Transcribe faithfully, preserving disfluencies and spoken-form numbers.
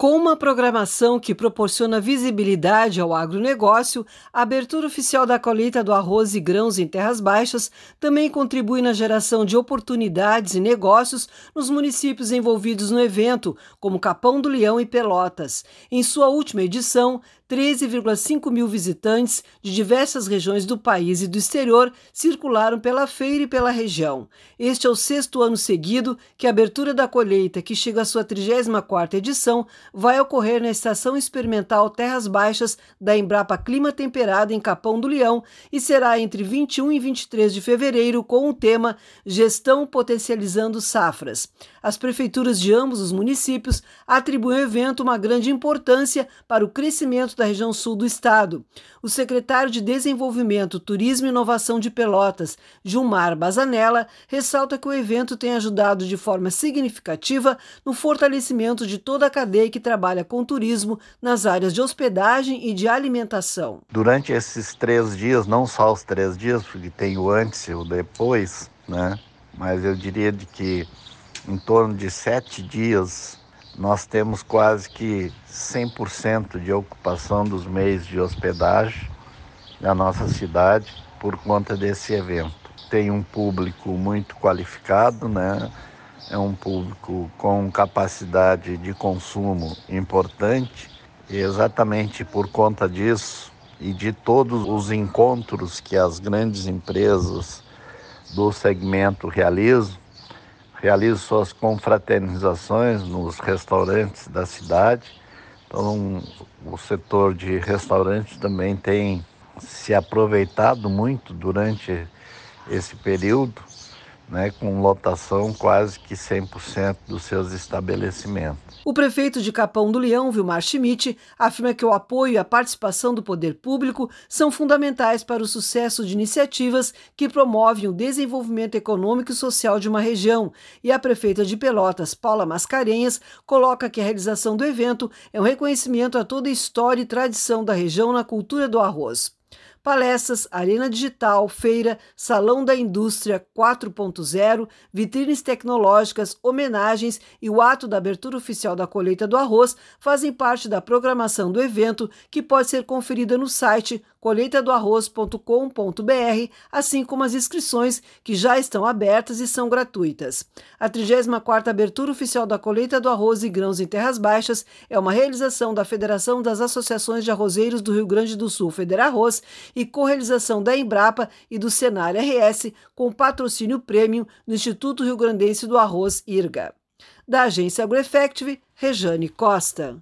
Com uma programação que proporciona visibilidade ao agronegócio, a abertura oficial da colheita do arroz e grãos em Terras Baixas também contribui na geração de oportunidades e negócios nos municípios envolvidos no evento, como Capão do Leão e Pelotas. Em sua última edição, treze vírgula cinco mil visitantes de diversas regiões do país e do exterior circularam pela feira e pela região. Este é o sexto ano seguido que a abertura da colheita, que chega à sua trigésima quarta edição, vai ocorrer na Estação Experimental Terras Baixas da Embrapa Clima Temperado em Capão do Leão e será entre vinte e um e vinte e três de fevereiro com o tema Gestão Potencializando Safras. As prefeituras de ambos os municípios atribuem ao evento uma grande importância para o crescimento da região sul do estado. O secretário de Desenvolvimento, Turismo e Inovação de Pelotas, Gilmar Bazanella, ressalta que o evento tem ajudado de forma significativa no fortalecimento de toda a cadeia que trabalha com turismo nas áreas de hospedagem e de alimentação. Durante esses três dias, não só os três dias, porque tem o antes e o depois, né? Mas eu diria de que em torno de sete dias, nós temos quase que cem por cento de ocupação dos meios de hospedagem na nossa cidade por conta desse evento. Tem um público muito qualificado, né? É um público com capacidade de consumo importante e exatamente por conta disso e de todos os encontros que as grandes empresas do segmento realizam, realizo suas confraternizações nos restaurantes da cidade. Então, o setor de restaurantes também tem se aproveitado muito durante esse período, né, com lotação quase que cem por cento dos seus estabelecimentos. O prefeito de Capão do Leão, Vilmar Schmidt, afirma que o apoio e a participação do poder público são fundamentais para o sucesso de iniciativas que promovem o desenvolvimento econômico e social de uma região. E a prefeita de Pelotas, Paula Mascarenhas, coloca que a realização do evento é um reconhecimento a toda a história e tradição da região na cultura do arroz. Palestras, Arena Digital, Feira, Salão da Indústria quatro ponto zero, vitrines tecnológicas, homenagens e o ato da abertura oficial da colheita do arroz fazem parte da programação do evento, que pode ser conferida no site colheita do arroz ponto com ponto br, assim como as inscrições, que já estão abertas e são gratuitas. A trigésima quarta abertura oficial da colheita do arroz e grãos em Terras Baixas é uma realização da Federação das Associações de Arrozeiros do Rio Grande do Sul, Federarroz, e correalização da Embrapa e do Senário R S, com patrocínio prêmio no Instituto Rio-Grandense do Arroz, IRGA. Da Agência AgroEffective, Rejane Costa.